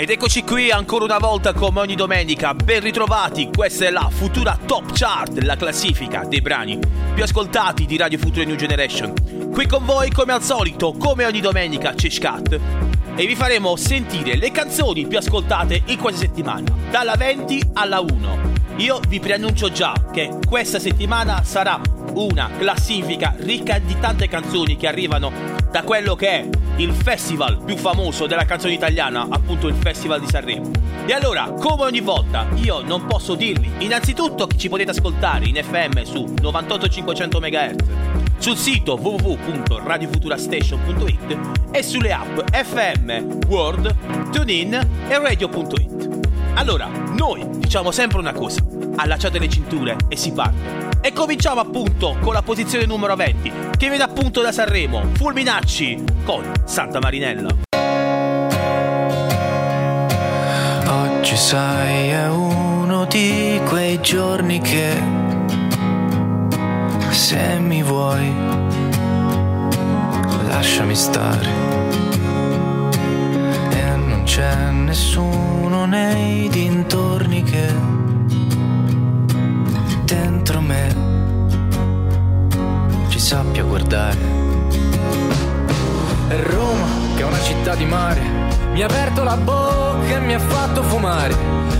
Ed eccoci qui ancora una volta come ogni domenica, ben ritrovati, questa è la Futura Top Chart, la classifica dei brani più ascoltati di Radio Futura New Generation. Qui con voi come al solito, come ogni domenica c'è Scat e vi faremo sentire le canzoni più ascoltate in questa settimana, dalla 20 alla 1. Io vi preannuncio già che questa settimana sarà una classifica ricca di tante canzoni che arrivano da quello che è il festival più famoso della canzone italiana, appunto il Festival di Sanremo. E allora, come ogni volta, io non posso dirvi innanzitutto che ci potete ascoltare in FM su 98500 MHz, sul sito www.radiofuturastation.it e sulle app FM, World, TuneIn e Radio.it. Allora, noi diciamo sempre una cosa, allacciate le cinture e si parte. E cominciamo appunto con la posizione numero 20, che viene appunto da Sanremo, Fulminacci con Santa Marinella. Oggi sai è uno di quei giorni che se mi vuoi lasciami stare. C'è nessuno nei dintorni che dentro me ci sappia guardare. È Roma, che è una città di mare, mi ha aperto la bocca e mi ha fatto fumare.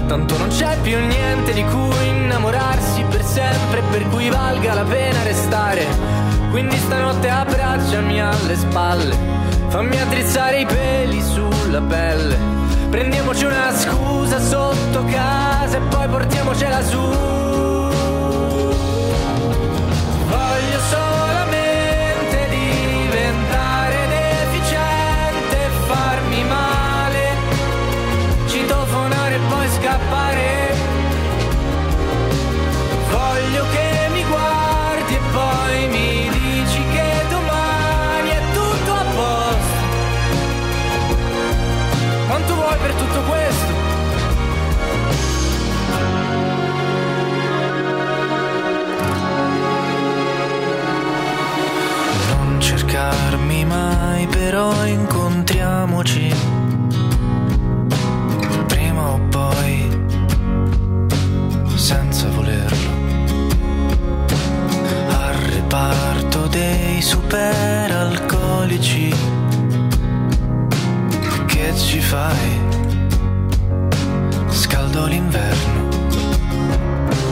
Tanto non c'è più niente di cui innamorarsi per sempre, per cui valga la pena restare. Quindi stanotte abbracciami alle spalle, fammi addrizzare i peli sulla pelle, prendiamoci una scusa sotto casa e poi portiamocela su. Voglio solamente diventare deficiente e farmi male, citofonare e poi scappare. Voglio che mi guardi e poi mi dici che quanto vuoi per tutto questo? Non cercarmi mai, però incontriamoci prima o poi, senza volerlo. Al reparto dei superalcolici che ci fai, scaldo l'inverno.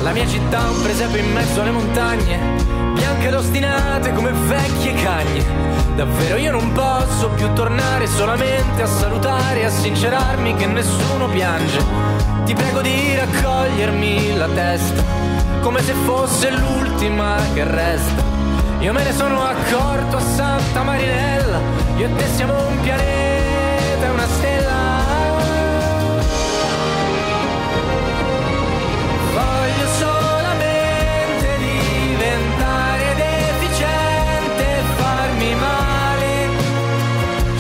La mia città è un presepe in mezzo alle montagne, bianche ed ostinate come vecchie cagne. Davvero io non posso più tornare solamente a salutare e a sincerarmi che nessuno piange. Ti prego di raccogliermi la testa, come se fosse l'ultima che resta. Io me ne sono accorto a Santa Marinella, io e te siamo un pianeta, una stella. Voglio solamente diventare deficiente e farmi male,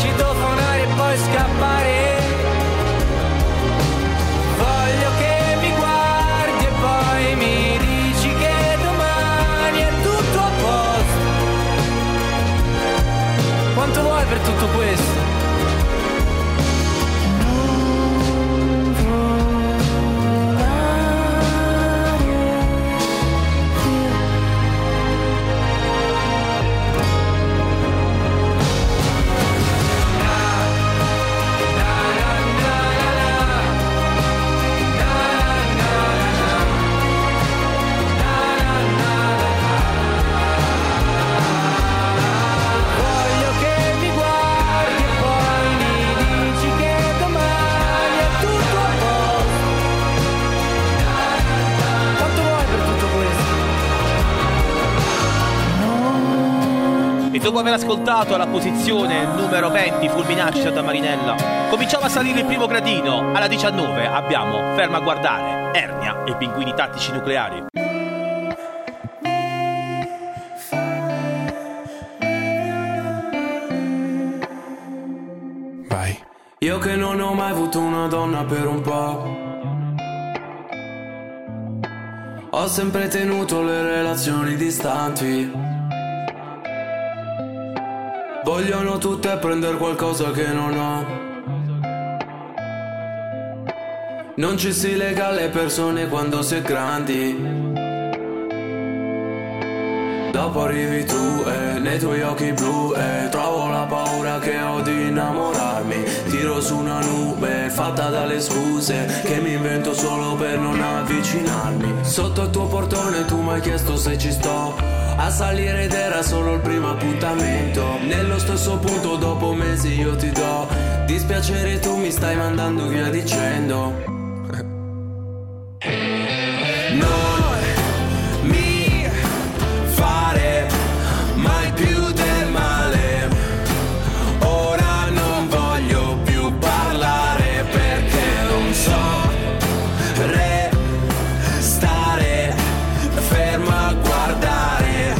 citofonare e poi scappare. Voglio che mi guardi e poi mi dici che domani è tutto a posto. Quanto vuoi per tutto questo? Dopo aver ascoltato alla posizione numero 20 Fulminacci da Marinella Cominciamo a salire il primo gradino. Alla 19 abbiamo Ferma a guardare, Ernia e Pinguini Tattici Nucleari. Vai. Io che non ho mai avuto una donna per un po', ho sempre tenuto le relazioni distanti. Vogliono tutte prendere qualcosa che non ho. Non ci si lega alle persone quando si è grandi. Dopo arrivi tu e nei tuoi occhi blu e trovo la paura che ho di innamorarmi. Tiro su una nube fatta dalle scuse che mi invento solo per non avvicinarmi. Sotto il tuo portone tu mi hai chiesto se ci sto a salire ed era solo il primo appuntamento. Nello stesso punto dopo mesi io ti do dispiacere, tu mi stai mandando via dicendo non mi fare mai più del male. Ora non voglio più parlare perché non so restare ferma a guardare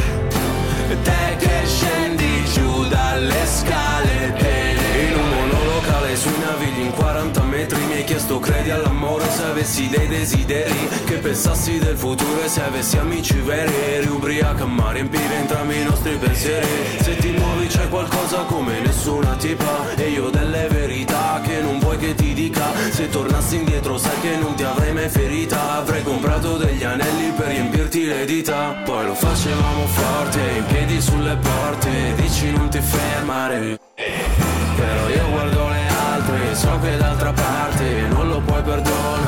te che scendi giù dalle scale te. In un monolocale sui navigli in 40 metri mi hai chiesto credi all'amore se avessi dei desideri, che pensassi del futuro e se avessi amici veri. Eri ubriaca ma riempire entrambi i nostri pensieri. Se ti muovi c'è qualcosa come nessuna tipa e io delle verità che non vuoi che ti dica. Se tornassi indietro sai che non ti avrei mai ferita. Avrei comprato degli anelli per riempirti le dita. Poi lo facevamo forte, in piedi sulle porte, dici non ti fermare. Però io guardo le altre, so che d'altra parte non lo puoi perdonare.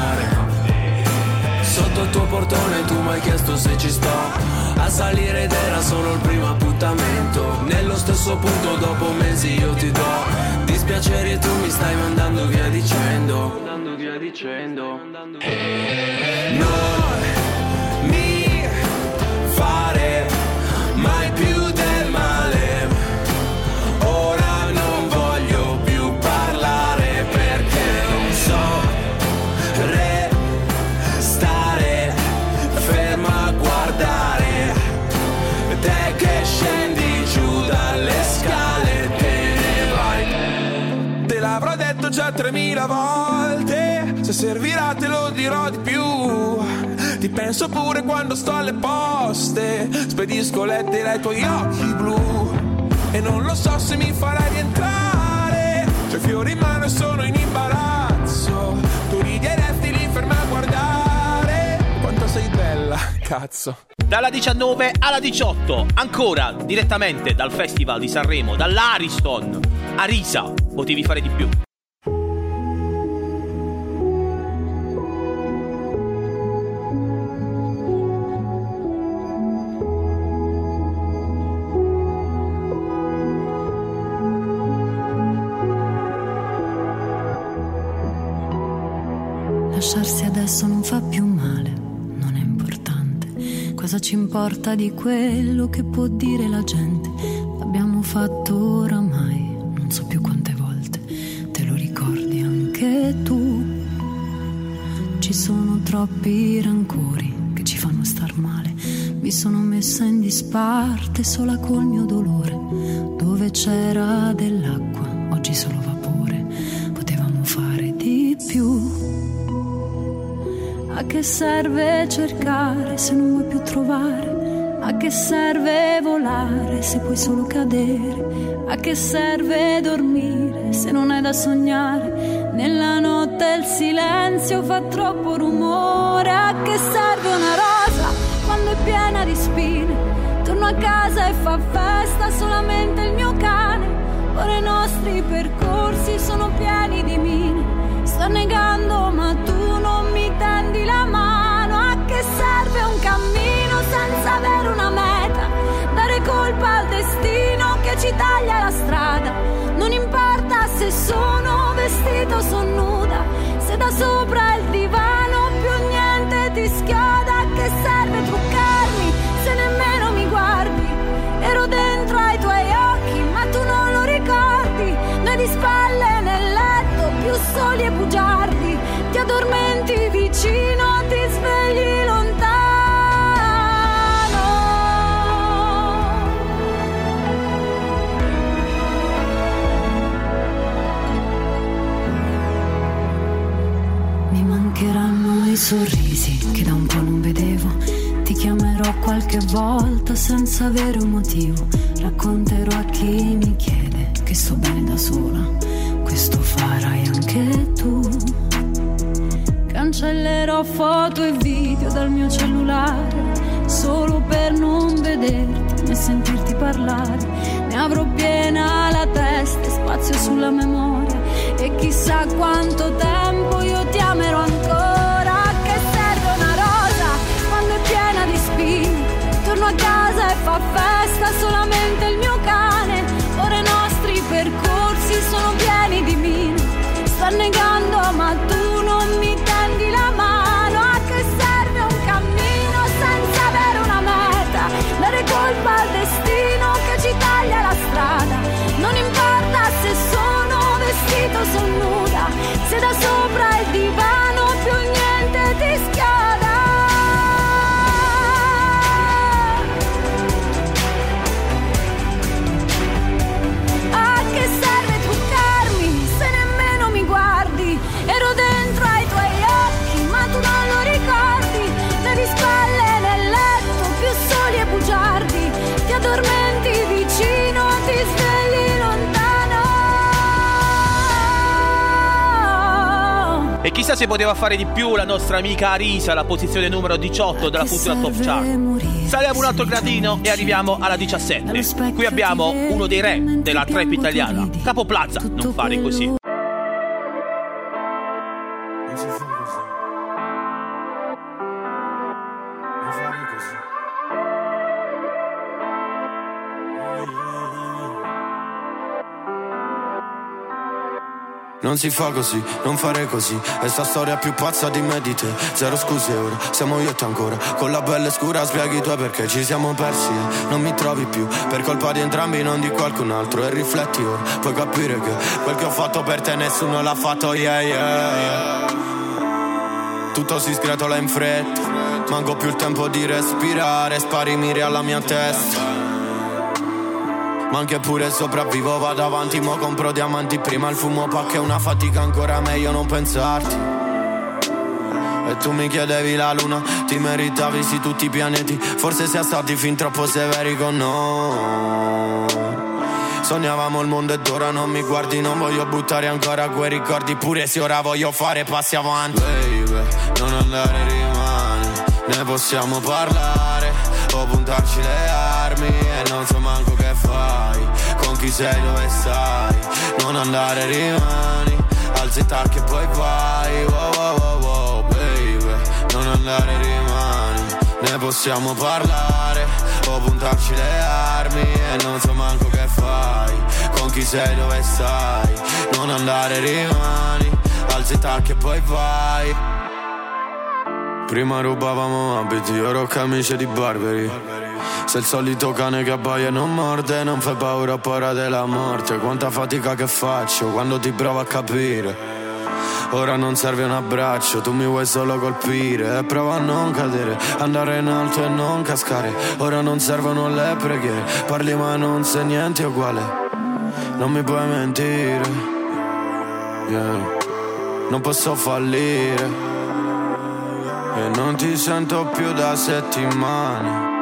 Sotto il tuo portone tu mi hai chiesto se ci sto a salire ed era solo il primo appuntamento. Nello stesso punto dopo mesi io ti do dispiaceri e tu mi stai mandando via dicendo non mi fare mai più del male. Ora non voglio più parlare perché non so restare ferma a guardare te che scendi giù dalle scale te ne vai. Te l'avrò detto già 3000 volte, se servirà te lo dirò di più. Ti penso pure quando sto alle poste, spedisco lettere ai tuoi occhi blu. E non lo so se mi farai rientrare, c'ho fiori in mano e sono in imbarazzo. Tu ridi e resti lì ferma a guardare, quanto sei bella, cazzo. Dalla 19 alla 18, ancora direttamente dal Festival di Sanremo, dall'Ariston, Arisa, potevi fare di più. Lasciarsi adesso non fa più male, non è importante. Cosa ci importa di quello che può dire la gente? L'abbiamo fatto oramai, non so più quante volte. Te lo ricordi anche tu? Ci sono troppi rancori che ci fanno star male. Mi sono messa in disparte sola col mio dolore. Dove c'era dell'acqua, oggi solo vapore. Potevamo fare di più. A che serve cercare se non vuoi più trovare? A che serve volare se puoi solo cadere? A che serve dormire se non hai da sognare? Nella notte il silenzio fa troppo rumore. A che serve una rosa quando è piena di spine? Torno a casa e fa festa solamente il mio cane. Ora i nostri percorsi sono pieni di mine. Sto negando ma tu non mi tendi la mano. A che serve un cammino senza avere una meta? Dare colpa al destino che ci taglia la strada. Non importa se sono vestito o sono nuda, se da sopra il divano più niente ti schioda. A che serve truccarmi se nemmeno mi guardi? Ero dentro ai tuoi occhi ma tu non lo ricordi. Noi di spalle nel letto e bugiardi, ti addormenti vicino, ti svegli lontano. Mi mancheranno i sorrisi che da un po' non vedevo. Ti chiamerò qualche volta senza avere un motivo. Racconterò a chi mi chiede che sto bene da sola. Questo farai anche tu. Cancellerò foto e video dal mio cellulare, solo per non vederti né sentirti parlare. Ne avrò piena la testa e spazio sulla memoria. E chissà quanto tempo io ti amerò ancora. Torno a casa e fa festa solamente il mio cane. Ora i nostri percorsi sono pieni di mine. Sta negando ma tu non mi tendi la mano. A che serve un cammino senza avere una meta? Dare colpa al destino che ci taglia la strada. Non importa se sono vestito o sono nuda, se da sopra il divano più niente ti schiada. Ero dentro ai tuoi occhi, ma tu non lo ricordi. Te di spalle nel letto, più soli e bugiardi. Ti addormenti vicino, ti svegli lontano. E chissà se poteva fare di più la nostra amica Arisa, la posizione numero 18 della futura top chart. Saliamo un altro gradino e arriviamo alla 17. Qui abbiamo uno dei re della trap italiana, Capo Plaza, Non fare così. Non si fa così, non fare così. E sta storia più pazza di me di te. Zero scuse ora, siamo io e te ancora. Con la pelle scura spieghi tu perché ci siamo persi e non mi trovi più. Per colpa di entrambi, non di qualcun altro. E rifletti ora, puoi capire che quel che ho fatto per te nessuno l'ha fatto, yeah, yeah. Tutto si sgretola in fretta. Manco più il tempo di respirare. Spari mire alla mia testa. Ma anche pure sopravvivo, vado avanti, mo compro diamanti. Prima il fumo pacca è una fatica, ancora meglio non pensarti. E tu mi chiedevi la luna, ti meritavi sì tutti i pianeti. Forse siamo stati fin troppo severi con noi. Sognavamo il mondo ed ora non mi guardi. Non voglio buttare ancora quei ricordi. Pure se ora voglio fare passi avanti. Baby, non andare rimani, ne possiamo parlare o puntarci le armi. E non so manco che fai, con chi sei, dove stai. Non andare rimani, alzi tac che poi vai. Wow wow wow wow baby, non andare rimani, ne possiamo parlare o puntarci le armi. E non so manco che fai, con chi sei, dove stai. Non andare rimani, alzi tac che poi vai. Prima rubavamo abiti, ora ho camicie di Barberi. Sei il solito cane che abbaia e non morde. Non fai paura o paura della morte. Quanta fatica che faccio quando ti provo a capire. Ora non serve un abbraccio, tu mi vuoi solo colpire. E prova a non cadere, andare in alto e non cascare. Ora non servono le preghiere. Parli ma non sei niente uguale. Non mi puoi mentire, yeah. Non posso fallire. E non ti sento più da settimane.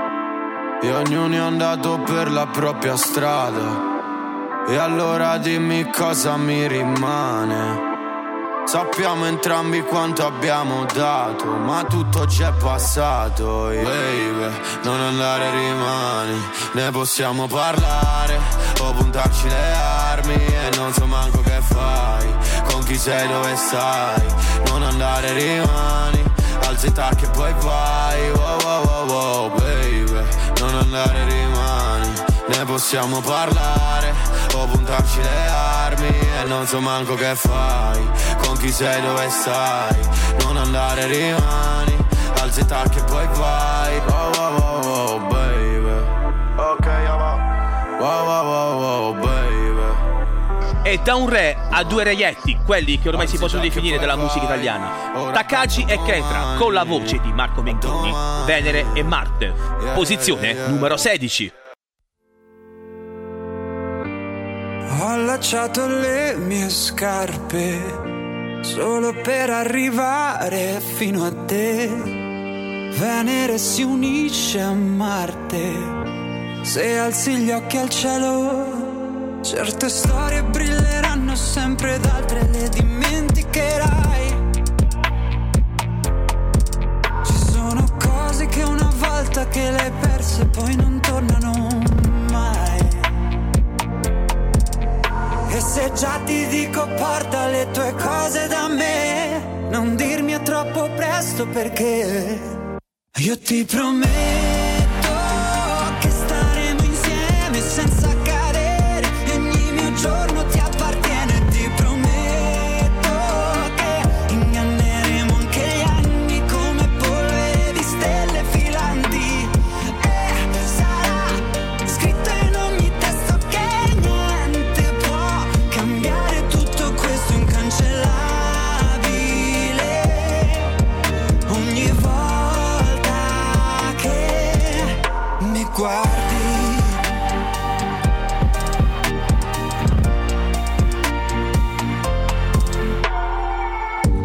E ognuno è andato per la propria strada. E allora dimmi cosa mi rimane. Sappiamo entrambi quanto abbiamo dato, ma tutto c'è passato, yeah. Baby, non andare rimani, ne possiamo parlare o puntarci le armi. E non so manco che fai, con chi sei, dove stai. Non andare rimani, alzi tac e poi vai. Wow wow wow wow baby, non andare rimani, ne possiamo parlare o puntarci le armi. E non so manco che fai, con chi sei, dove stai. Non andare rimani, alzi tac e poi vai. Oh oh oh oh baby, ok, wow wow wow wow baby. E e da un re a due reietti, quelli che ormai si possono definire della musica italiana, Takagi e Ketra, con la voce di Marco Mengoni, Venere e Marte, posizione numero 16. Ho allacciato le mie scarpe solo per arrivare fino a te. Venere si unisce a Marte, se alzi gli occhi al cielo. Certe storie brilleranno sempre ed altre le dimenticherai. Ci sono cose che una volta che le hai perse poi non tornano mai. E se già ti dico porta le tue cose da me, non dirmi è troppo presto perché io ti prometto che staremo insieme senza cadere, e ogni mio giorno ti appartiene. Ti prometto che inganneremo anche gli anni come polvere di stelle filanti, e sarà scritto in ogni testo che niente può cambiare tutto questo incancellabile. Ogni volta che mi guardi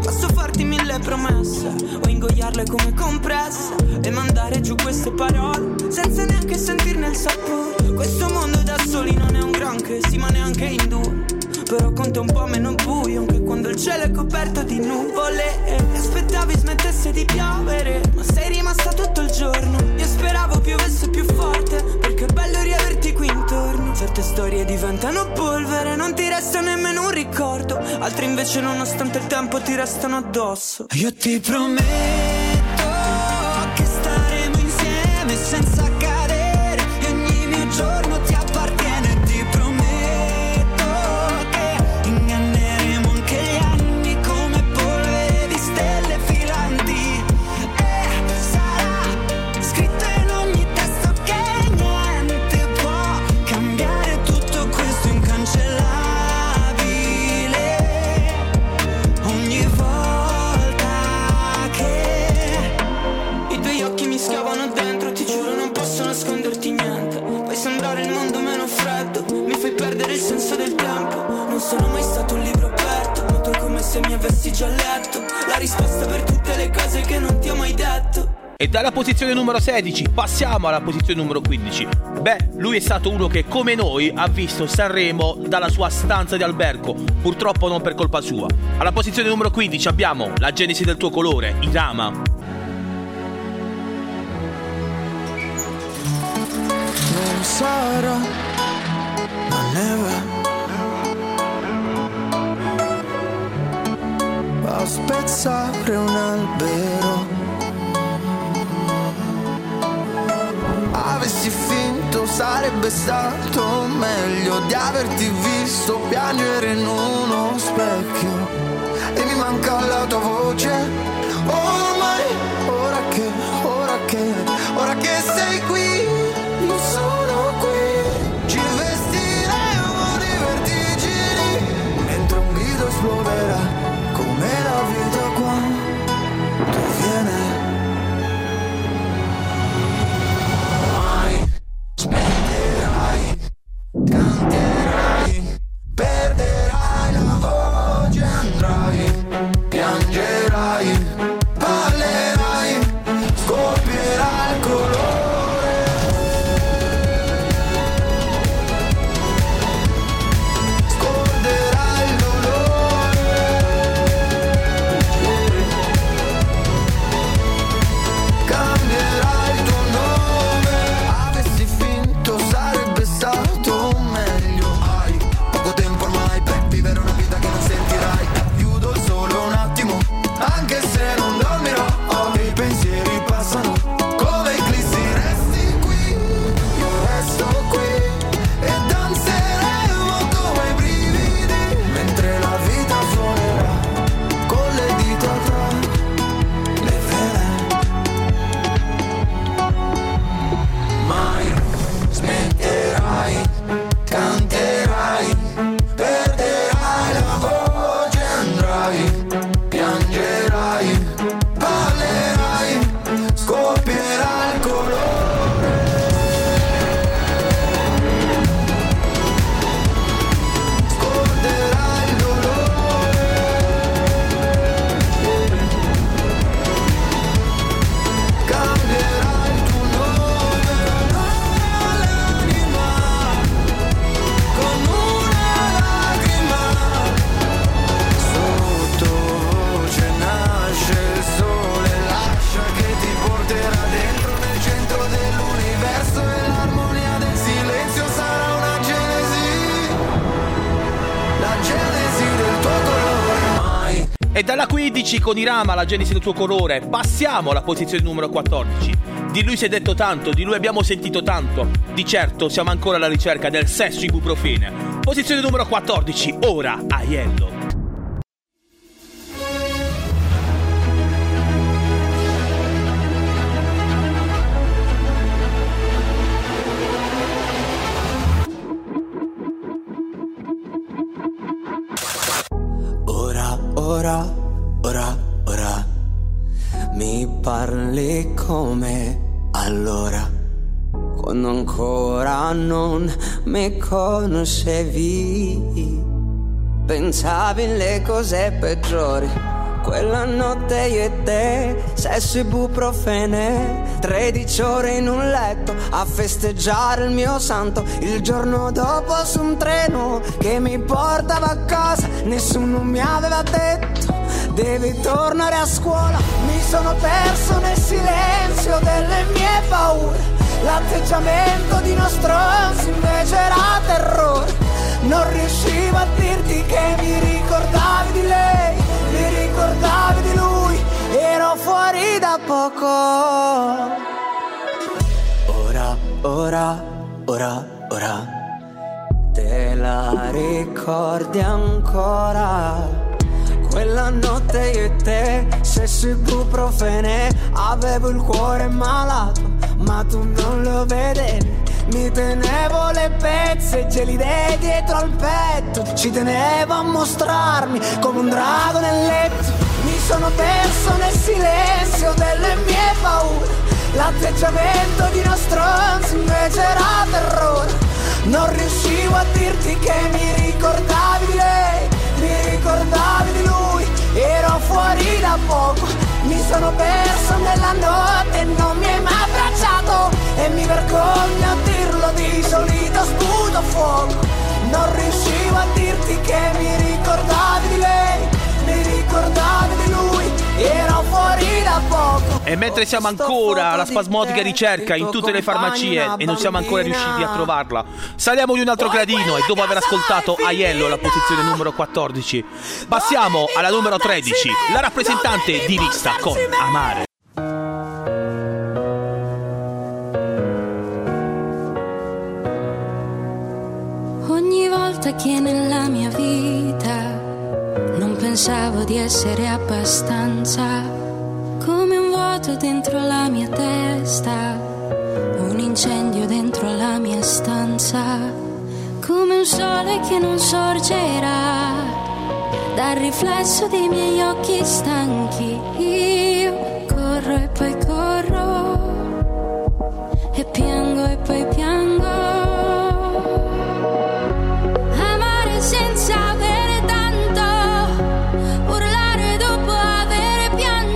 posso farti mille promesse o ingoiarle come compresse e mandare giù queste parole senza neanche sentirne il sapore. Questo mondo da soli non è un granché, sì, ma neanche in due. Però conta un po' meno buio anche quando il cielo è coperto di nuvole. E aspettavi smettesse di piovere, ma sei rimasta tutto il giorno. Io speravo piovesse più forte, perché è bello riaverti qui intorno. Certe storie diventano polvere, non ti resta nemmeno un ricordo. Altre invece nonostante il tempo ti restano addosso. Io ti prometto che staremo insieme senza cadere, e ogni mio giorno ti appartiene. Sono mai stato un libro aperto, ma tu è come se mi avessi già letto la risposta per tutte le cose che non ti ho mai detto. E dalla posizione numero 16 passiamo alla posizione numero 15. Beh, lui è stato uno che come noi ha visto Sanremo dalla sua stanza di albergo, purtroppo non per colpa sua. Alla posizione numero 15 abbiamo La genesi del tuo colore, Irama. Non sarà la neve a spezzare un albero, avessi finto sarebbe stato meglio di averti visto piangere in uno specchio. E mi manca la tua voce ormai, ora che sei qui, non sono qui. Ci vestiremo di vertigini mentre un grido esploderà. La vita qua, tu viene. Mai smetterai, canterai, perderai la voce, andrai. E dalla 15 con Irama, La genesi del tuo colore, passiamo alla posizione numero 14. Di lui si è detto tanto, di lui abbiamo sentito tanto, di certo siamo ancora alla ricerca del sesso ibuprofene. Posizione numero 14, ora Aiello. Ora, mi parli come allora, quando ancora non mi conoscevi. Pensavi le cose peggiori, quella notte io e te, sesso ibuprofene, 13 ore in un letto a festeggiare il mio santo. Il giorno dopo su un treno che mi portava a casa, nessuno mi aveva detto devi tornare a scuola. Mi sono perso nel silenzio delle mie paure, l'atteggiamento di uno stronzo invece era terrore. Non riuscivo a dirti che mi ricordavi di lei, mi ricordavi di lui, ero fuori da poco. Ora, te la ricordi ancora? Quella notte io e te, sesso ibuprofene, avevo il cuore malato, ma tu non lo vedevi. Mi tenevo le pezze gelide dietro al petto, ci tenevo a mostrarmi come un drago nel letto. Mi sono perso nel silenzio delle mie paure, l'atteggiamento di uno stronzo invece era terrore. Non riuscivo a dirti che mi ricordavi di lei, mi ricordavi di lui, ero fuori da poco. Mi sono perso nella notte, non mi hai mai abbracciato, e mi vergogno a dirlo, di solito sputo fuoco. Non riuscivo a dirti che mi ricordavi di lei, mi ricordavi di lui, ero fuori da poco. E mentre siamo ancora alla spasmodica ricerca in tutte le farmacie e non siamo ancora riusciti a trovarla, saliamo di un altro gradino e dopo aver ascoltato Aiello alla posizione numero 14, passiamo alla numero 13, La rappresentante di lista con Amare. Ogni volta che nella mia vita non pensavo di essere abbastanza, come un vuoto dentro la mia testa, un incendio dentro la mia stanza, come un sole che non sorgerà dal riflesso dei miei occhi stanchi. Io corro e poi corro, e piango e poi piango. Amare senza avere tanto, urlare dopo avere pianto,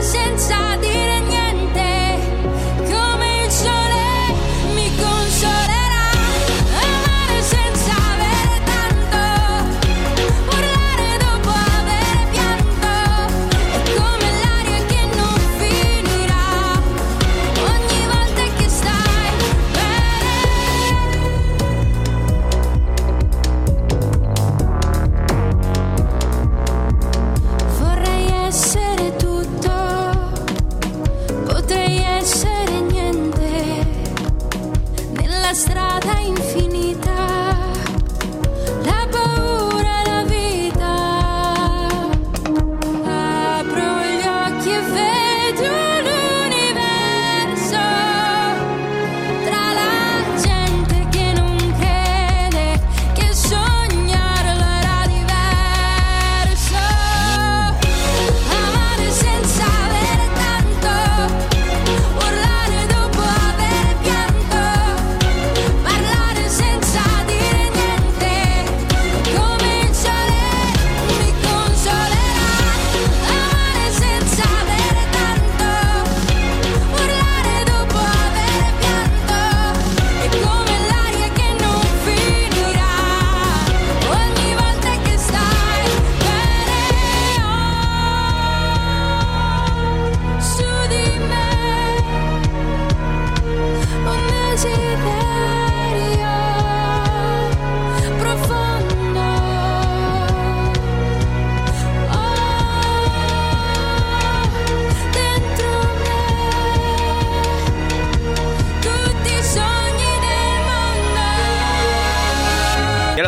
senza dire niente, come il sole mi consolerà. Amare senza avere tanto, urlare dopo avere pianto, è come l'aria che non finirà. Ogni volta che sta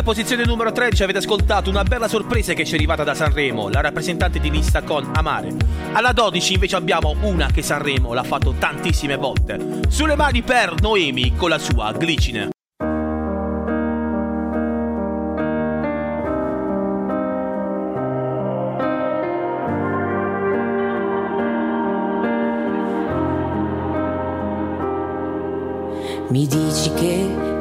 Alla posizione numero 13 avete ascoltato una bella sorpresa che ci è arrivata da Sanremo, La Rappresentante di Lista con Amare. Alla 12 invece abbiamo una che Sanremo l'ha fatto tantissime volte. Sulle mani per Noemi con la sua Glicine. Mi dici che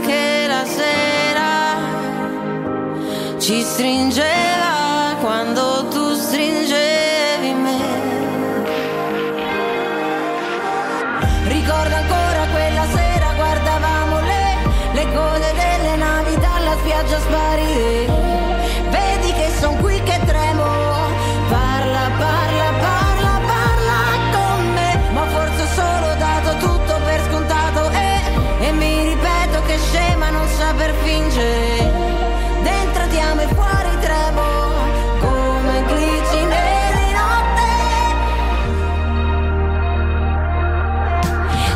che la sera ci stringeva quando tu stringevi me. Ricordo ancora quella sera, guardavamo le code delle navi dalla spiaggia sparire. Vedi che son qui che tremo, parla, parla, parla, parla con me, ma forse ho solo dato tutto per scontato e mi ripeto che scema non saper fingere, dentro ti amo e fuori tremo come glicine di notte.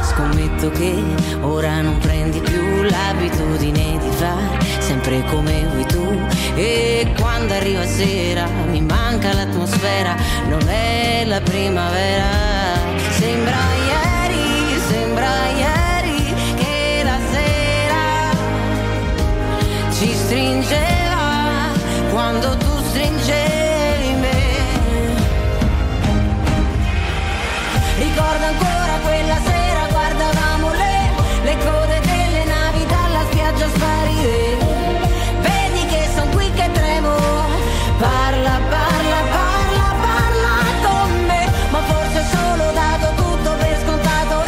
Scommetto che ora non prendi più l'abitudine di far sempre come vuoi tu, e quando arriva sera mi manca l'atmosfera, non è la primavera. Sembra ieri che la sera ci stringeva quando tu stringevi me. Ricordo ancora quella sera, guardavamo le code delle navi dalla spiaggia sparire. Vedi che son qui che tremo, parla, parla, parla, parla con me, ma forse ho solo dato tutto per scontato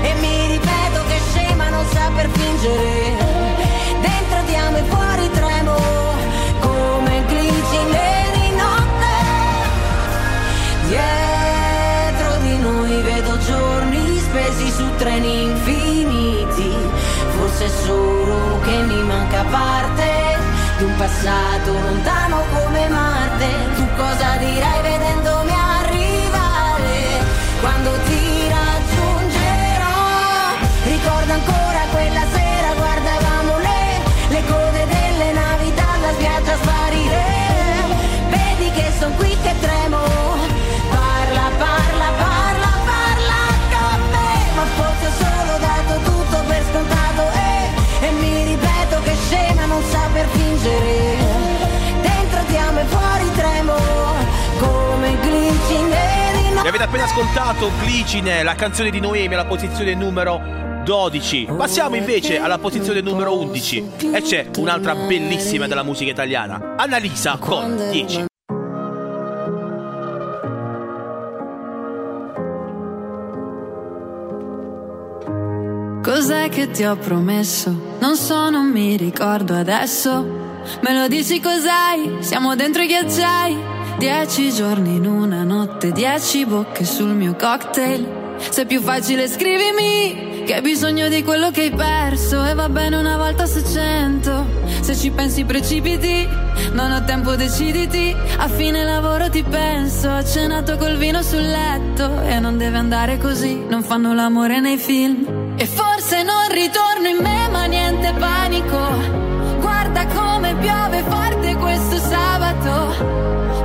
e mi ripeto che scema non saper fingere, dentro ti amo e fuori tremo come glicine di notte. Dietro di noi vedo giorni spesi su treni infiniti, forse è solo che mi manca parte di un passato lontano come Marte. Tu cosa dirai vedendomi arrivare quando ti raggiungerò? Ricordo ancora quella sera, guardavamo le code delle navi dalla spiaggia sparire. Vedi che son qui che tremo, parla, parla, parla, parla con me, ma forse ho solo dato tutto per scontato e mi ripeto che scema non saper fingere, dentro ti amo e fuori tremo come glicine di notte. Mi avete appena ascoltato Glicine, la canzone di Noemi, alla posizione numero 12. Passiamo invece alla posizione numero 11 e c'è un'altra bellissima della musica italiana, Annalisa con 10. Cos'è che ti ho promesso? Non so, non mi ricordo adesso. Me lo dici cos'hai? Siamo dentro i ghiacciai. 10 giorni in una notte, 10 bocche sul mio cocktail. Se è più facile scrivimi che hai bisogno di quello che hai perso. E va bene una volta su 100. Se ci pensi precipiti, non ho tempo deciditi. A fine lavoro ti penso, ho cenato col vino sul letto. E non deve andare così, non fanno l'amore nei film. E forse non ritorno in me, ma niente panico. Guarda come piove forte questo sabato,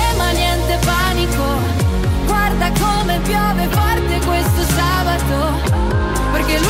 ma niente panico. Guarda come piove forte questo sabato, perché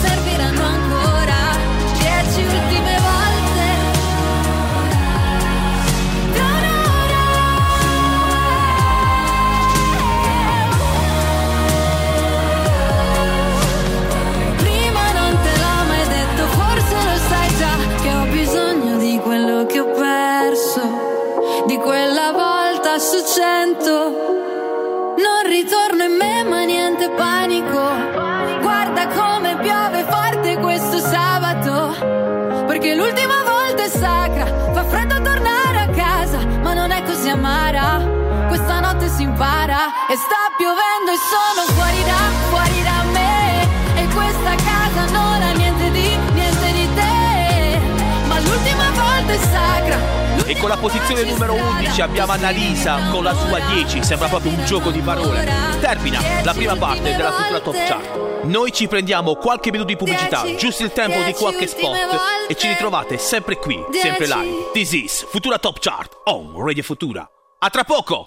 serviranno ancora 10 ultime volte. Tra un'ora. Prima non te l'ho mai detto, forse lo sai già, che ho bisogno di quello che ho perso, di quella volta su 100. Non ritorno in me, ma niente panico. Guarda come piove forte questo sabato, perché l'ultima volta è sacra. Fa freddo a tornare a casa, ma non è così amara. Questa notte si impara. E sta piovendo e sono fuori da me. E questa casa non ha niente di te. Ma l'ultima volta è sacra. E con la posizione numero 11 abbiamo Annalisa con la sua 10, sembra proprio un gioco di parole. Termina la prima parte della futura top chart. Noi ci prendiamo qualche minuto di pubblicità, giusto il tempo di qualche spot, e ci ritrovate sempre qui, sempre live. This is Futura Top Chart on Radio Futura. A tra poco!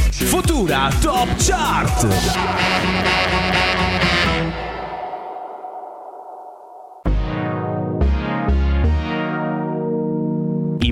Futura Top Chart. I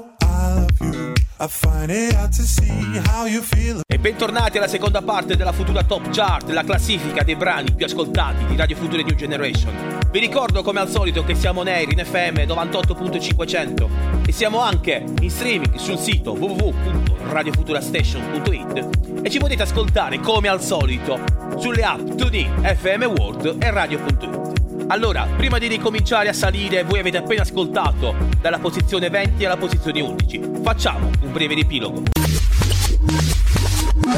E bentornati alla seconda parte della Futura Top Chart, la classifica dei brani più ascoltati di Radio Futura New Generation. Vi ricordo come al solito che siamo neri in FM 98.500 e siamo anche in streaming sul sito www.radiofuturastation.it e ci potete ascoltare come al solito sulle app TuneIn, FM World e Radio.it. Allora, prima di ricominciare a salire, voi avete appena ascoltato dalla posizione 20 alla posizione 11. Facciamo un breve riepilogo.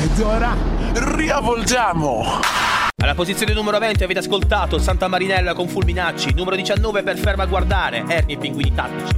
Ed ora riavvolgiamo! Alla posizione numero 20 avete ascoltato Santa Marinella con Fulminacci. Numero 19 per Ferma a guardare, Ernia e Pinguini Tattici.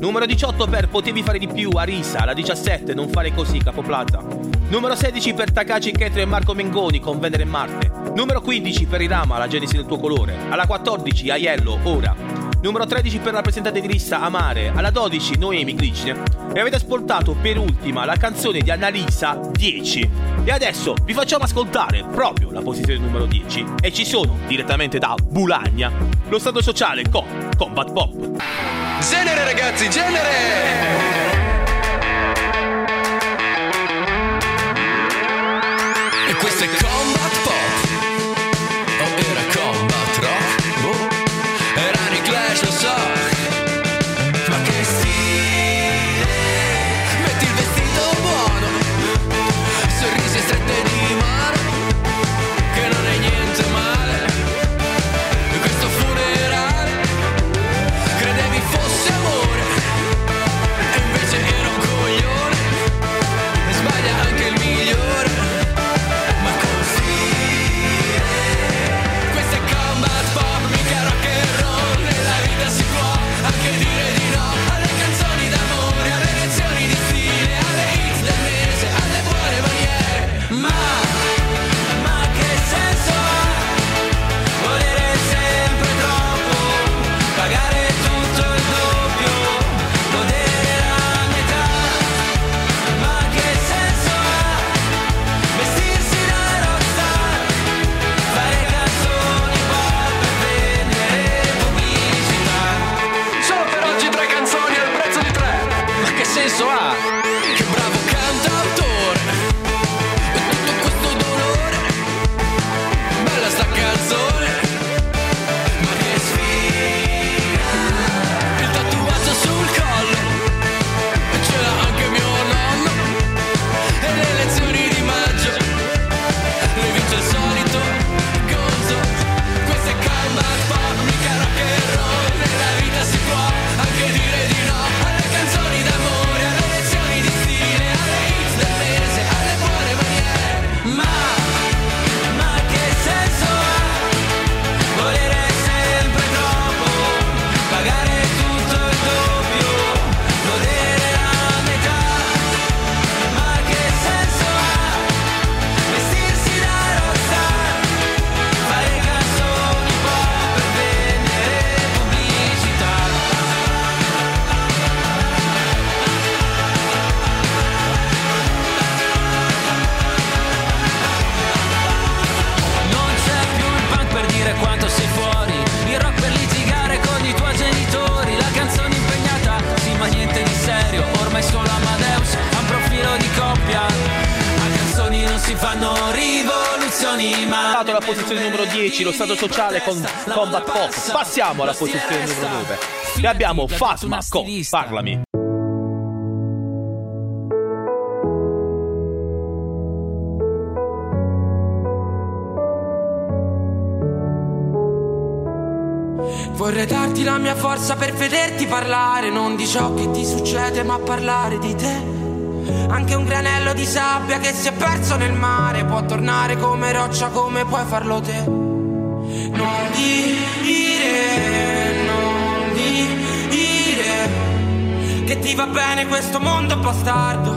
Numero 18 per Potevi fare di più, Arisa. La 17, Non fare così, Capo Plaza. Numero 16 per Takagi, Ketra e Marco Mengoni con Venere e Marte. Numero 15 per Irama, La genesi del tuo colore. Alla 14, Aiello, Ora. Numero 13 per La Rappresentante di Lista, Amare. Alla 12, Noemi, Grigine. E avete ascoltato per ultima la canzone di Annalisa, 10. E adesso vi facciamo ascoltare proprio la posizione numero 10. E ci sono, direttamente da Bulagna, Lo Stato Sociale con Combat Pop. Genere ragazzi, genere! E questo è Combat Pop. O era Combat Rock? Boh. Era di Clash, lo so. Ma che stile! Metti il vestito buono, sorrisi e strette di mano, che non è niente male. Questo funerale credevi fosse amore, e invece alla posizione numero 10 Lo Stato Sociale con Combat Pop. Passiamo alla posizione numero 9 e abbiamo Fasma con Parlami. Vorrei darti la mia forza per vederti parlare, non di ciò che ti succede ma parlare di te. Anche un granello di sabbia che si è perso nel mare può tornare come roccia, come puoi farlo te. Non dire che ti va bene questo mondo bastardo.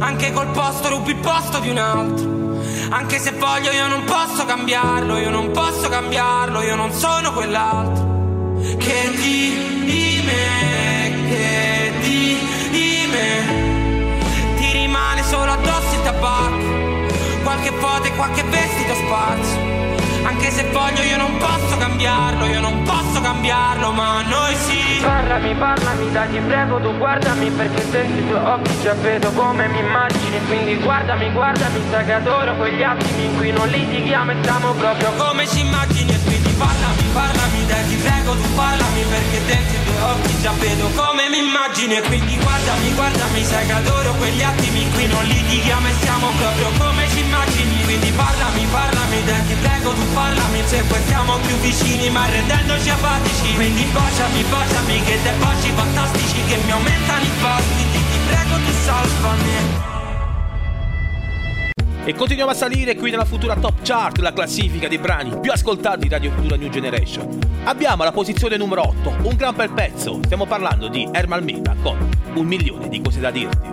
Anche col posto rubi il posto di un altro. Anche se voglio io non posso cambiarlo, io non posso cambiarlo, io non sono quell'altro. Che di me, che di me solo addosso e tabacco, qualche foto e qualche vestito sparso. Anche se voglio io non posso cambiarlo, io non posso cambiarlo, ma noi sì. Parlami, parlami, dai ti prego tu guardami, perché dentro i tuoi occhi già vedo come mi immagini. Quindi guardami, guardami, sai che adoro quegli attimi in cui non litighiamo e stiamo proprio come ci immagini. E quindi parlami, parlami, dai ti prego tu parlami, perché dentro i tuoi occhi già vedo come mi immagini. E quindi guardami, guardami, sai che adoro quegli attimi in cui non litighiamo e stiamo proprio come ci immagini. Quindi parlami, parlami, dai ti prego tu parlami, se poi siamo più vicini ma rendendoci apatici. Quindi baciami, baciami, che dei baci fantastici che mi aumentano i fastidi, ti prego tu salvami. E continuiamo a salire qui nella futura top chart, la classifica dei brani più ascoltati di Radio Futura New Generation. Abbiamo la posizione numero 8, un gran bel pezzo, stiamo parlando di Ermal Meta con Un milione di cose da dirti.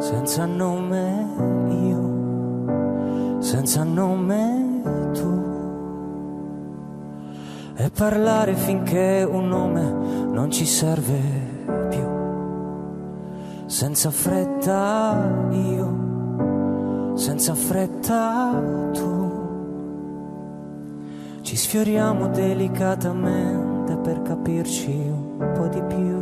Senza nome io, senza nome tu, e parlare finché un nome non ci serve più. Senza fretta io, senza fretta tu, ci sfioriamo delicatamente per capirci un po' di più.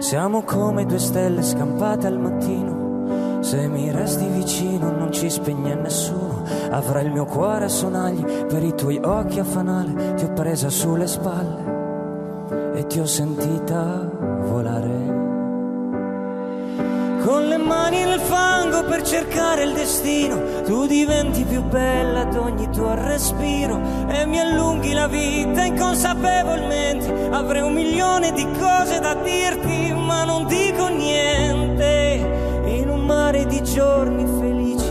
Siamo come due stelle scampate al mattino, se mi resti vicino non ci spegne nessuno. Avrai il mio cuore a sonagli, per i tuoi occhi a fanale, ti ho presa sulle spalle e ti ho sentita volare. Con le mani nel fango per cercare il destino, tu diventi più bella ad ogni tuo respiro e mi allunghi la vita inconsapevolmente. Avrei un milione di cose da dirti ma non dico niente. In un mare di giorni felici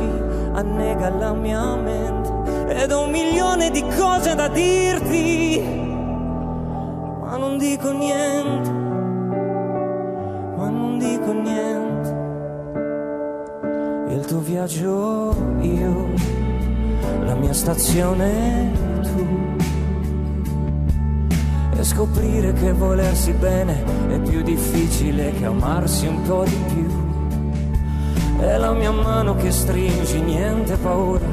annega la mia mente, ed ho un milione di cose da dirti ma non dico niente, ma non dico niente. Il tuo viaggio io, la mia stazione tu, e scoprire che volersi bene è più difficile che amarsi un po' di più. È la mia mano che stringi, niente paura,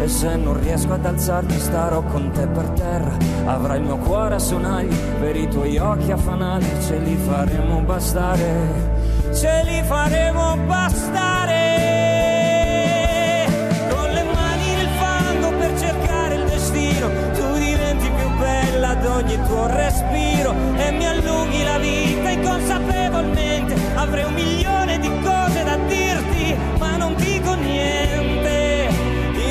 e se non riesco ad alzarti starò con te per terra. Avrai il mio cuore a sonagli, per i tuoi occhi a fanali, ce li faremo bastare, ce li faremo bastare. Ad ogni tuo respiro e mi allunghi la vita inconsapevolmente. Avrei un milione di cose da dirti ma non dico niente.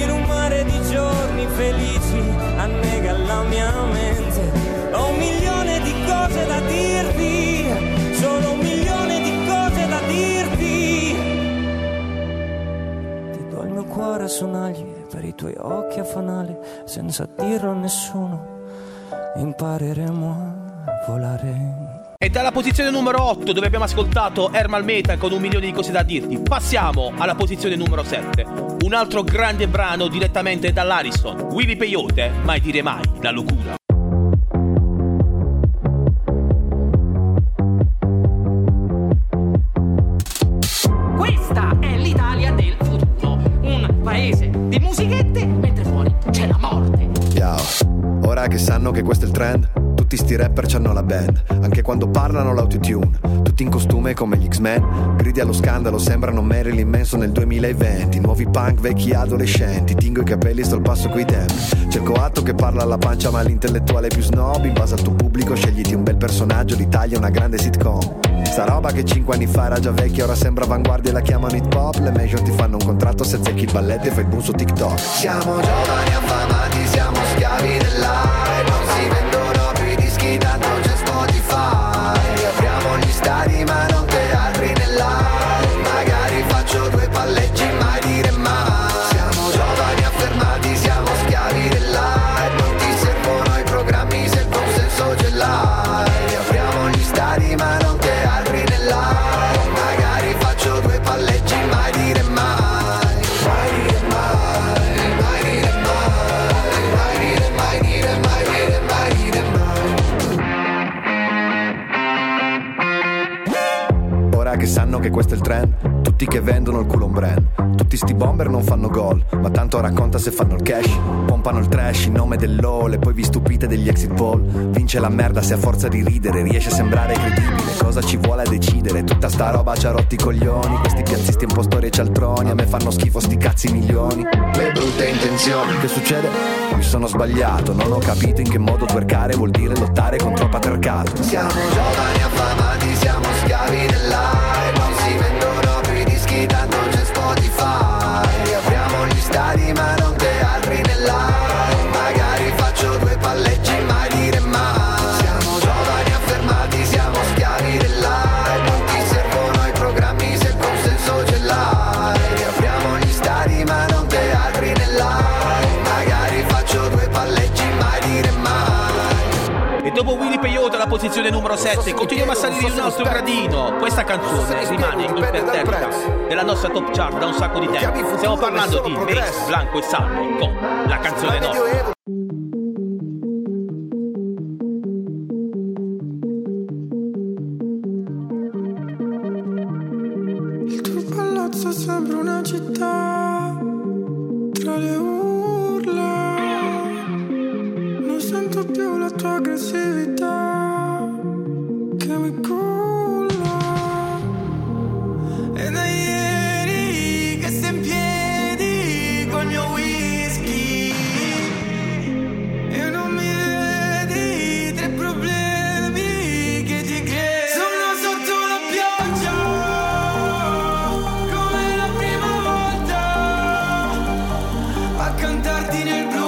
In un mare di giorni felici annega la mia mente. Ho un milione di cose da dirti, solo un milione di cose da dirti. Ti do il mio cuore a sonagli, per i tuoi occhi a fanale, senza dirlo a nessuno impareremo a volare. E dalla posizione numero 8, dove abbiamo ascoltato Ermal Meta con Un milione di cose da dirti, passiamo alla posizione numero 7, un altro grande brano direttamente dall'Ariston, Willy Peyote, Mai dire mai, La locura. Questa è l'Italia del futuro, un paese di musichette mentre fuori c'è la morte. Ciao, ora che sanno che questo è il trend? Tutti sti rapper c'hanno la band, anche quando parlano l'autotune. Tutti in costume come gli X-Men, gridi allo scandalo, sembrano Marilyn Manson nel 2020. Nuovi punk, vecchi adolescenti, tingo i capelli e sto al passo coi tempi. Cerco atto che parla alla pancia ma l'intellettuale più snob. In base al tuo pubblico scegliti un bel personaggio, l'Italia è una grande sitcom. Sta roba che 5 anni fa era già vecchia, ora sembra avanguardia e la chiamano hip hop. Le major ti fanno un contratto se zecchi il balletto e fai il boom su TikTok. Siamo giovani affamati, siamo schiavi dell'hype, non si vendono più i dischi, tanto c'è Spotify. Apriamo gli stadi ma non teatri nell'hype, magari faccio 2 palleggi, mai dire mai. Siamo giovani affermati, siamo schiavi dell'hype, non ti servono i programmi se il consenso ce l'hai. Apriamo gli stadi ma non teatri nell'hype, magari faccio 2 palleggi, mai dire mai. Che sanno che questo è il trend, tutti che vendono il culo un brand. Tutti sti bomber non fanno gol, ma tanto racconta se fanno il cash. Pompano il trash in nome dell'all e poi vi stupite degli exit poll. Vince la merda se a forza di ridere riesce a sembrare credibile. Cosa ci vuole a decidere? Tutta sta roba ci ha rotti i coglioni. Questi piazzisti impostori e cialtroni, a me fanno schifo sti cazzi milioni. Le brutte intenzioni. Che succede? Mi sono sbagliato, non ho capito in che modo twerkare vuol dire lottare contro il patriarcato. Siamo giovani affamati, siamo schiavi della. Non si vendono più i dischi, tanto c'è Spotify. Apriamo gli stadi ma non teatri nell'aria, magari faccio 2 palleggi, mai dire mai. Siamo giovani affermati, siamo schiavi dell'aria, non ti servono i programmi se il consenso ce l'hai. Apriamo gli stadi ma non teatri nell'aria, magari faccio 2 palleggi, mai dire mai. E dopo Willy Peyote alla posizione numero 7 continuiamo a salire un altro gradino. Questa canzone rimane imperterrita nella nostra top chart da un sacco di tempo. Stiamo parlando di Mace, Blanco e Salmo con La canzone nostra. Il tuo palazzo sembra una città tra le urla. Non sento più la tua aggressività che mi culla. È da ieri che sei in piedi col mio whisky e non mi vedi tra i problemi che ti crei. Sono sotto la pioggia come la prima volta a cantarti nel blu.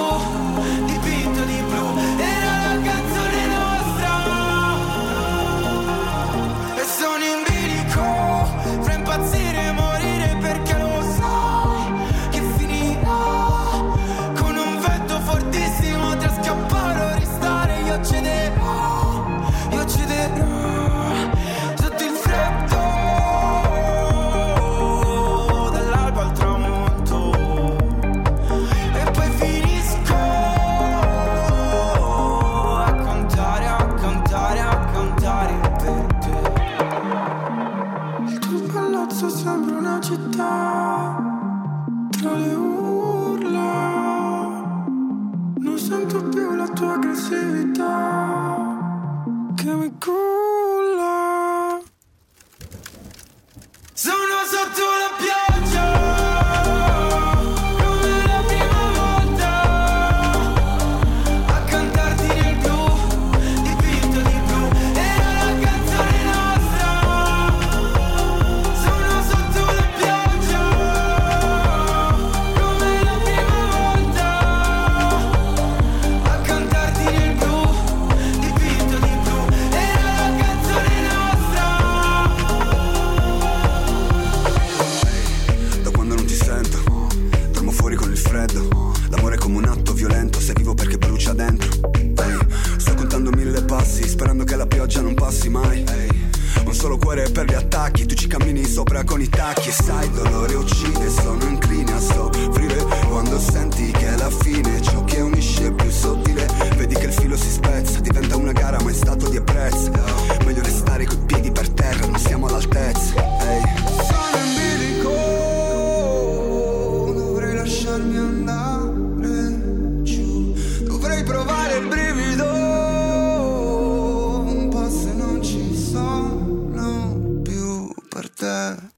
Andare giù dovrei provare il brivido.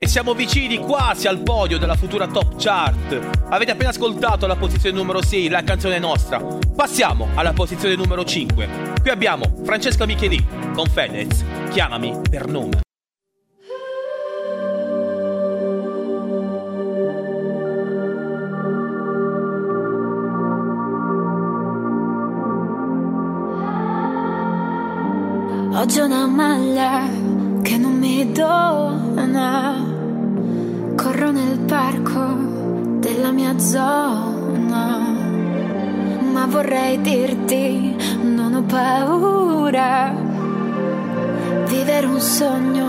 E siamo vicini quasi al podio della futura top chart. Avete appena ascoltato la posizione numero 6, la canzone nostra. Passiamo alla posizione numero 5. Qui abbiamo Francesca Micheli con Fedez, Chiamami per nome. Oggi ho una maglia che non mi dona, corro nel parco della mia zona, ma vorrei dirti non ho paura, vivere un sogno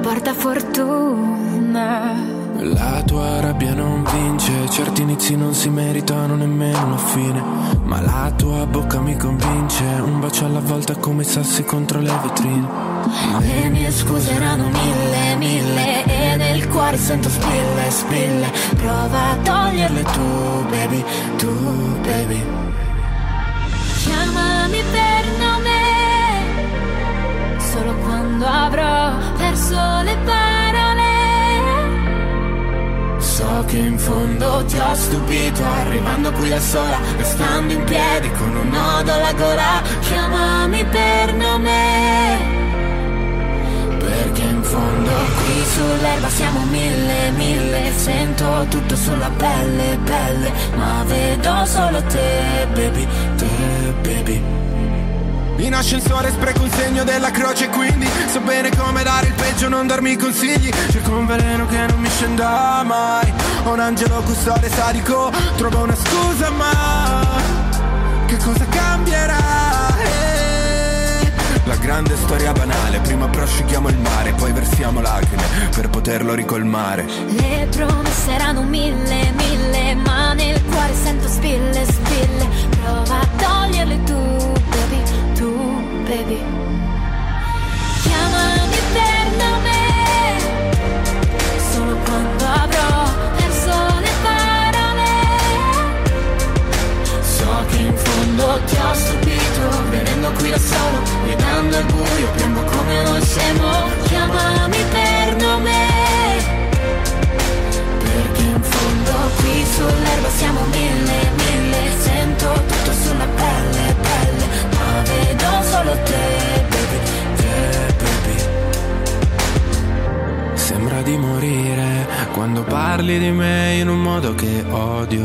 porta fortuna. La tua rabbia non vince, certi inizi non si meritano nemmeno una fine, ma la tua bocca mi convince, un bacio alla volta come i sassi contro le vetrine. Le mie scuse erano mille e nel cuore sento spille, prova a toglierle tu baby. Chiamami per nome, solo quando avrò perso le parole. So che in fondo ti ho stupito, arrivando qui da sola, restando in piedi con un nodo alla gola. Chiamami per nome, perché in fondo qui sull'erba siamo mille. Sento tutto sulla pelle, ma vedo solo te baby. In ascensore spreco un segno della croce, quindi so bene come dare il peggio, non darmi consigli. Cerco un veleno che non mi scenda mai, un angelo custode sadico, trovo una scusa ma che cosa cambierà? La grande storia banale, prima prosciughiamo il mare, poi versiamo lacrime per poterlo ricolmare. Le promesse erano mille, ma nel cuore sento spille, prova a toglierle tu baby. Chiamami per nome, solo quando avrò perso le parole. So che in fondo ti ho stupito, venendo qui da solo, guidando il buio, piango come uno scemo. Chiamami per nome, perché in fondo qui sull'erba siamo mille. Sento tutto sulla pelle, ma vedo solo te baby. Sembra di morire quando parli di me in un modo che odio.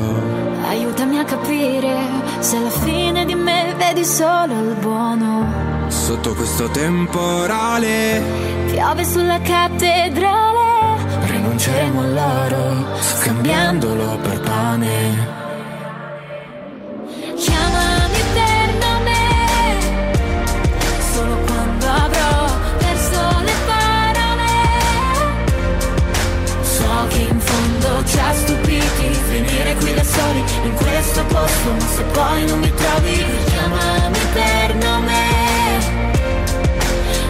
Aiutami a capire se alla fine di me vedi solo il buono. Sotto questo temporale piove sulla cattedrale. Rinunceremo all'oro scambiandolo per pane. Ci ha stupiti, venire qui da soli in questo posto, ma se poi non mi trovi, chiamami per nome,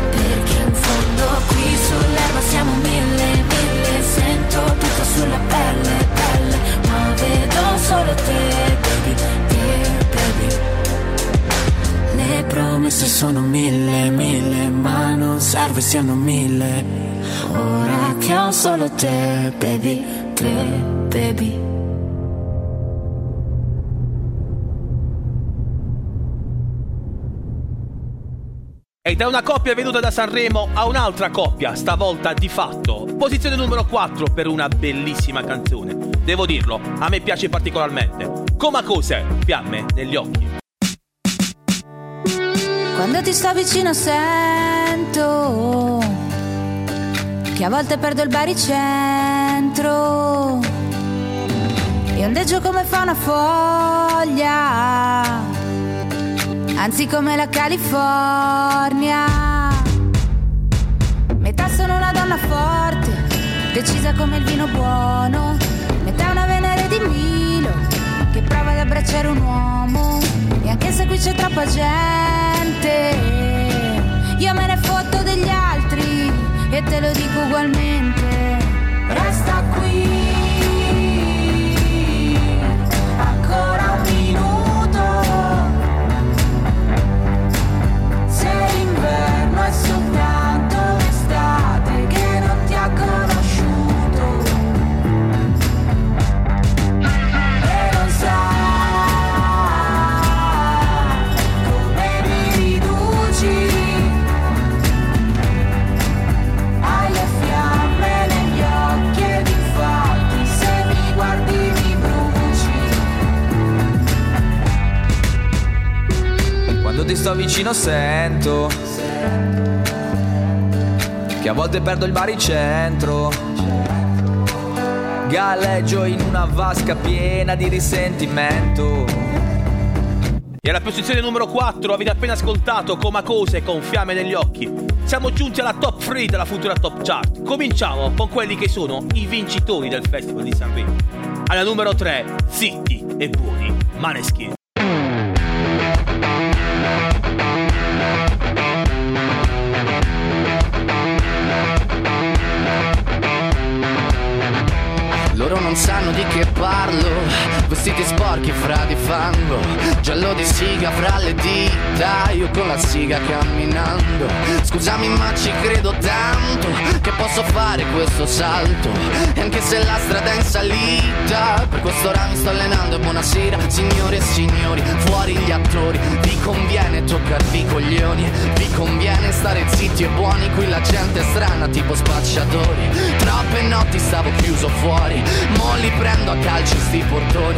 perché in fondo qui sull'erba siamo mille. Sento tutto sulla pelle, ma vedo solo te baby. Le promesse sono mille, ma non serve siano mille. Ora che ho solo te baby. E da una coppia venuta da Sanremo a un'altra coppia, stavolta di fatto. Posizione numero 4 per una bellissima canzone. Devo dirlo, a me piace particolarmente. Coma_Cose, Fiamme negli occhi. Quando ti sto vicino sento che a volte perdo il baricentro e ondeggio come fa una foglia, anzi come la California. Metà sono una donna forte, decisa come il vino buono, metà una Venere di Milo che prova ad abbracciare un uomo. E anche se qui c'è troppa gente, io me ne fotto degli altri e te lo dico ugualmente. Resta qui ancora un minuto, se l'inverno è soltanto l'estate che non ti ha conosciuto. sto vicino sento che a volte perdo il baricentro. Galleggio in una vasca piena di risentimento. E alla posizione numero 4 avete appena ascoltato Coma_Cose con Fiamme negli occhi. Siamo giunti alla top 3 della futura top chart. Cominciamo con quelli che sono i vincitori del Festival di Sanremo. Alla numero 3, zitti e buoni, Maneskin. Loro non sanno di che parlo, vestiti sporchi fra di fango, giallo di siga fra le dita, io con la siga camminando. Scusami ma ci credo tanto che posso fare questo salto, e anche se la strada è in salita, per questo ramo sto allenando. E buonasera signore e signori, fuori gli attori, vi conviene toccarvi i coglioni, vi conviene stare zitti e buoni, qui la gente è strana tipo spacciatori. Troppe notti stavo chiuso fuori, mo li prendo a calci sti portoni,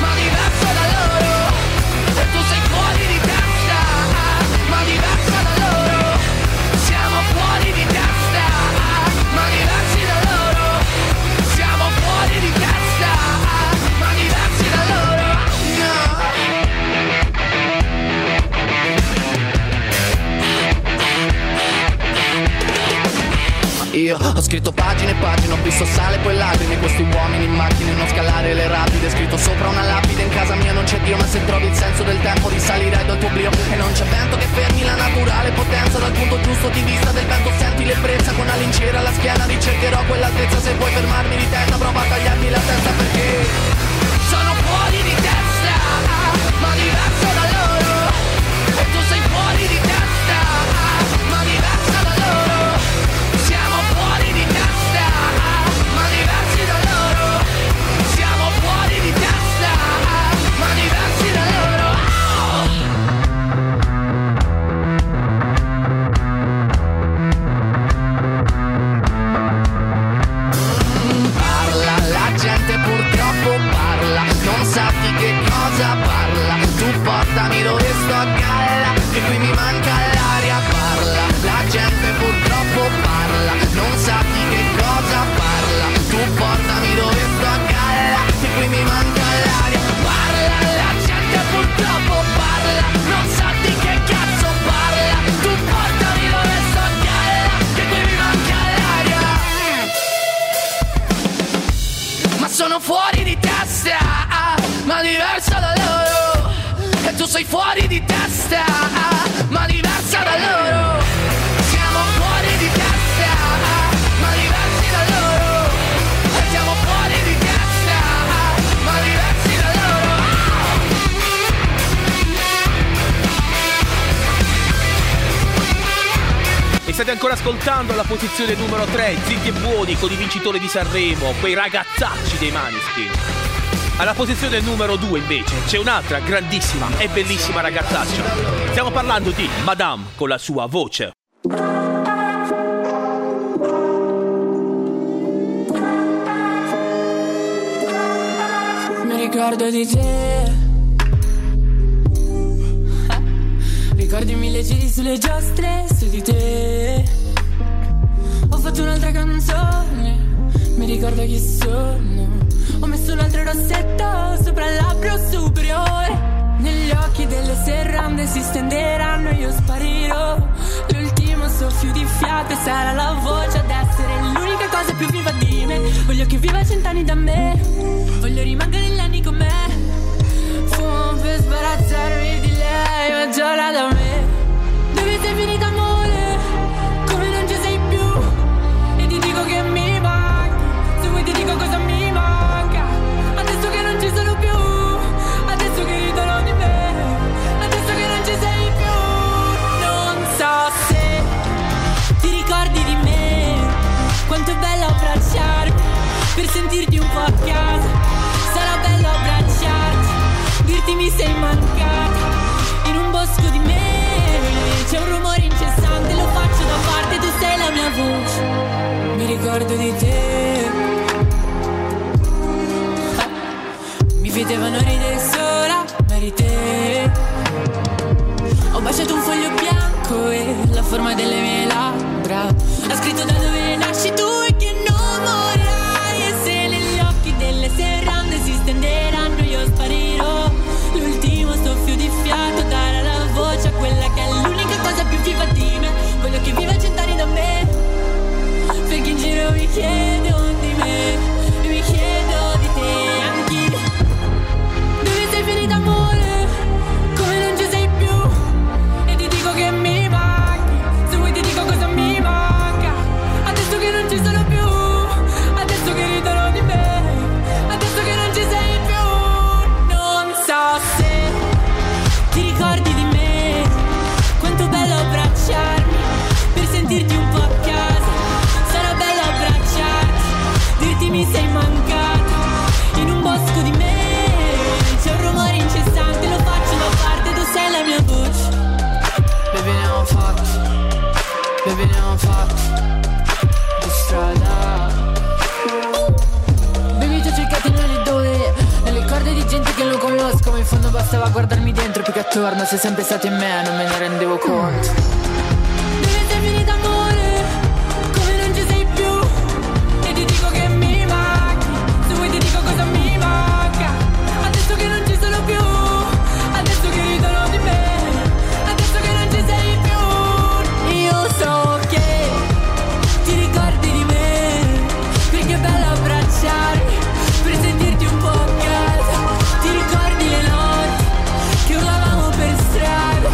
ma diverso da loro, e tu sei fuori di testa, ma diverso da loro, siamo fuori di testa, ma diversi da loro, siamo fuori di testa, ma diversi da loro, no. Io ho scritto pagine e pagine, ho visto sale poi lacrime, questi uomini in macchine, non scalare le rapide, scritto sopra una lapide, in casa mia non c'è Dio, ma se trovi il senso del tempo risalirai dal tuo oblio, e non c'è vento che fermi la naturale potenza, dal punto giusto di vista del vento senti l'ebbrezza, con la lincera alla schiena ricercherò quell'altezza, se vuoi fermarmi di testa prova a tagliarmi la testa, perché sono fuori di testa, ma diverso da loro, e tu sei fuori di testa, ma diverso da loro, fuori di testa, ma diversi da loro, siamo fuori di testa, ma diversi da loro. Parla, la gente purtroppo parla, non sa di che cosa parla, tu portami dove sto a galla, che qui mi manca l'aria. Parla, la gente purtroppo parla, non sa di che cosa parla, tu portami dove sto a galla, che qui mi manca l'aria. Parla, la gente purtroppo parla, non sa di che cazzo parla, tu portami dove sto a galla, che qui mi manca l'aria. Ma sono fuori di testa, ma diversa da loro, e tu sei fuori di testa, ma diversa da loro, siamo fuori di testa, ma diversi da loro, e siamo fuori di testa, ma diversi da loro. E state ancora ascoltando la posizione numero 3, zitti e buoni con i vincitori di Sanremo, quei ragazzacci dei Maneskin. Alla posizione numero 2 invece c'è un'altra grandissima e bellissima ragazzaccia. Stiamo parlando di Madame con la sua voce. Ricordo di te, ricordi mille giri sulle giostre, su di te. Ho fatto un'altra canzone, mi ricordo chi sono. Ho messo un altro rossetto sopra il labbro superiore. Negli occhi delle serrande si stenderanno e io sparirò. L'ultimo soffio di fiato sarà la voce ad essere l'unica cosa più viva di me. Voglio che viva 100 anni da me, voglio rimanere gli anni con me. Fumo per sbarazzarmi di lei, ma giorna da me. Dove sei finita amore, come non ci sei più, e ti dico che mi manca, se vuoi ti dico cosa mi manca. Adesso che non ci sono più, adesso che ridono di me, adesso che non ci sei più. Non so se ti ricordi di me, quanto è bello abbracciarmi, per sentirti un po' a casa. Dirti mi sei mancata, in un bosco di me c'è un rumore incessante, lo faccio da parte, tu sei la mia voce. Mi ricordo di te, Vedevano ridere sola, magari te. Ho baciato un foglio bianco e la forma delle mie labbra. Ha scritto da dove nasci tu e che non morirai. E se negli occhi delle serrande si stenderanno io sparirò. L'ultimo soffio di fiato darà la voce a quella che è l'unica cosa più viva di me. Voglio che viva cent'anni da me, perché in giro mi chiedono di me e mi chiedo di te. Finito amore, come non ci sei più, e ti dico che mi manchi, se vuoi ti dico cosa mi manca, adesso che non ci sono più, adesso che ridono di me, adesso che non ci sei più, non so se ti ricordi di me, quanto bello abbracciarmi, per sentirti un po' a casa, sarà bello abbracciarti, dirti mi sei mancata, in un bosco di me. C'è un rumore incessante, lo faccio da parte, tu sei la mia voce. Baby ne ho fatti, baby ne ho fatti di strada. Baby ti ho cercato nelle dove, nelle corde di gente che non conosco, ma in fondo bastava guardarmi dentro più che attorno. Sei sempre stato in me, non me ne rendevo conto. Baby sei finita amore, come non ci sei più, e ti dico che mi manchi, se vuoi ti dico cosa mi manchi. Adesso che non ci sono più, adesso che ridono di me, adesso che non ci sei più. Io so che ti ricordi di me, perché è bello abbracciarmi, per sentirti un po' a casa. Ti ricordi le notti che urlavamo per strada,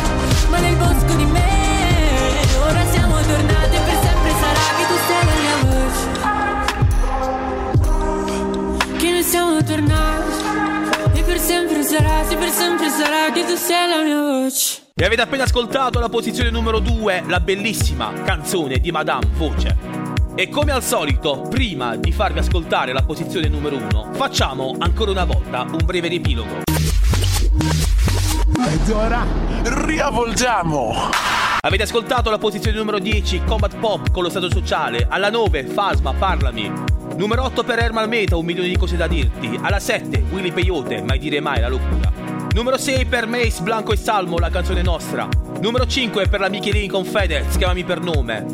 ma nel bosco di me ora siamo tornati e per sempre sarà che tu sei la mia voce, che noi siamo tornati. Se per sempre sarà che tu sei la mia voce. E avete appena ascoltato la posizione numero 2, la bellissima canzone di Madame Voce. E come al solito, prima di farvi ascoltare la posizione numero 1, facciamo ancora una volta un breve riepilogo. Ed ora riavvolgiamo. Avete ascoltato la posizione numero 10, Combat Pop con Lo Stato Sociale. Alla 9, Fasma, Parlami. Numero 8 per Ermal Meta, Un milione di cose da dirti. Alla 7, Willy Peyote, Mai dire mai, La locura. Numero 6 per Mace, Blanco e Salmo, La canzone nostra. Numero 5 per la Michelin con Fedez, Chiamami per nome.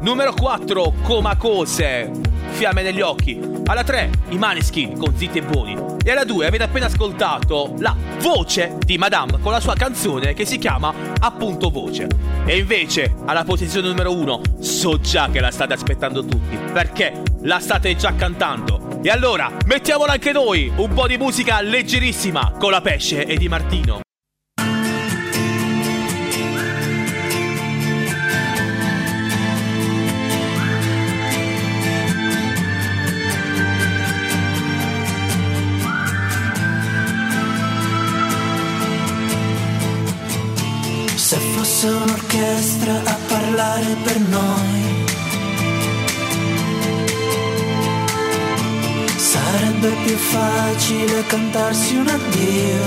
Numero 4, Coma_Cose, Fiamme negli occhi. Alla 3, i Maneskin con Zitti e buoni. E alla 2 avete appena ascoltato la voce di Madame con la sua canzone che si chiama appunto Voce. E invece, alla posizione numero 1, so già che la state aspettando tutti, perché la state già cantando. E allora, mettiamola anche noi, un po' di musica leggerissima con La Pesce e Di Martino. Sono un'orchestra a parlare per noi. Sarebbe più facile cantarsi un addio.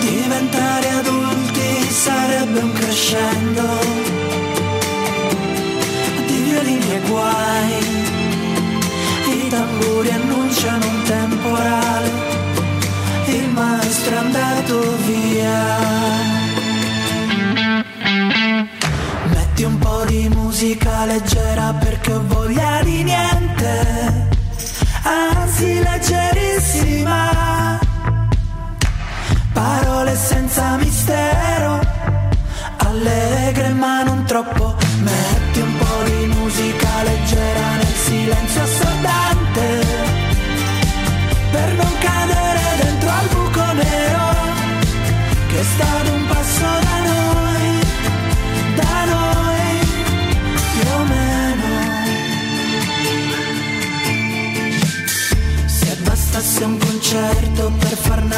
Diventare adulti sarebbe un crescendo di violini e guai. I tamburi annunciano un temporale. Il maestro è andato via. Metti un po' di musica leggera perché ho voglia di niente. Anzi, leggerissima. Parole senza mistero, allegre ma non troppo. Metti un po' di musica leggera nel silenzio assordante, per non cadere dentro al buco nero che sta ad un passo da noi più o meno. Se bastasse un concerto per far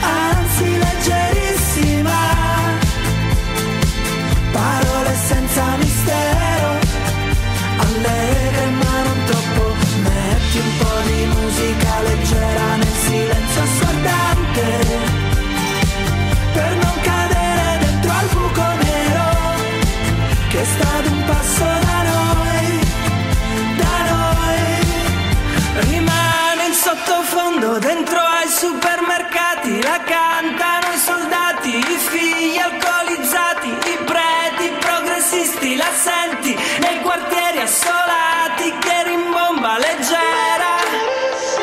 anzi leggerissima. Parole senza mistero, allegre ma non troppo. Metti un po' di musica leggera nel silenzio assordante, per non cadere dentro al buco nero che sta ad un passo da noi. Rimane in sottofondo, dentro ai supermercati, la cantano i soldati, i figli alcolizzati, i preti, i progressisti, la senti nei quartieri assolati che rimbomba leggera.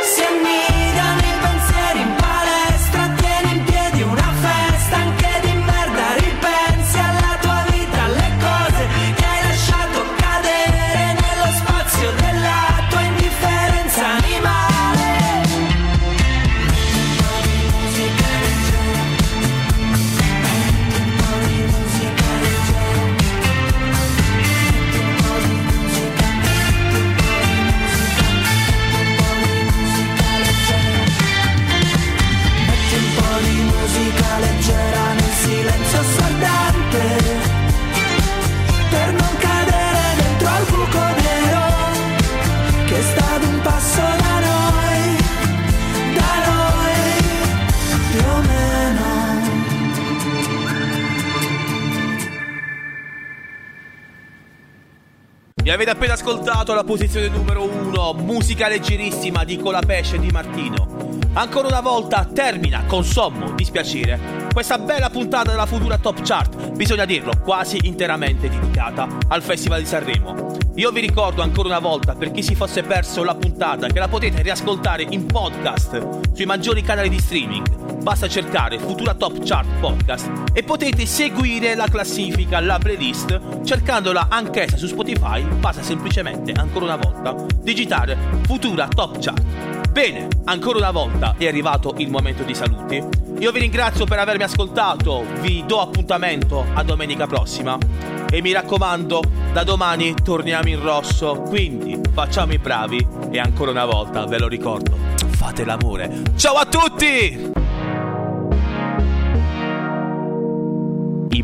Si annidano i pensieri in palestra, tieni in piedi una festa anche di merda, ripensi alla tua vita, alle cose che hai lasciato cadere nello spazio della animale. Metti un po' di musica leggera nel silenzio assordante, per non cadere dentro al buco nero che sta ad un passo da noi, più o meno. Vi avete appena ascoltato la posizione numero 1, musica leggerissima di Colapesce e Di Martino. Ancora una volta termina con sommo dispiacere questa bella puntata della futura Top Chart, bisogna dirlo, quasi interamente dedicata al Festival di Sanremo. Io vi ricordo ancora una volta, per chi si fosse perso la puntata, che la potete riascoltare in podcast sui maggiori canali di streaming. Basta cercare Futura Top Chart Podcast e potete seguire la classifica, la playlist, cercandola anch'essa su Spotify. Basta semplicemente, ancora una volta, digitare Futura Top Chart. Bene, ancora una volta è arrivato il momento di saluti. Io vi ringrazio per avermi ascoltato, vi do appuntamento a domenica prossima. E mi raccomando, da domani torniamo in rosso, quindi facciamo i bravi e ancora una volta, ve lo ricordo, fate l'amore. Ciao a tutti! I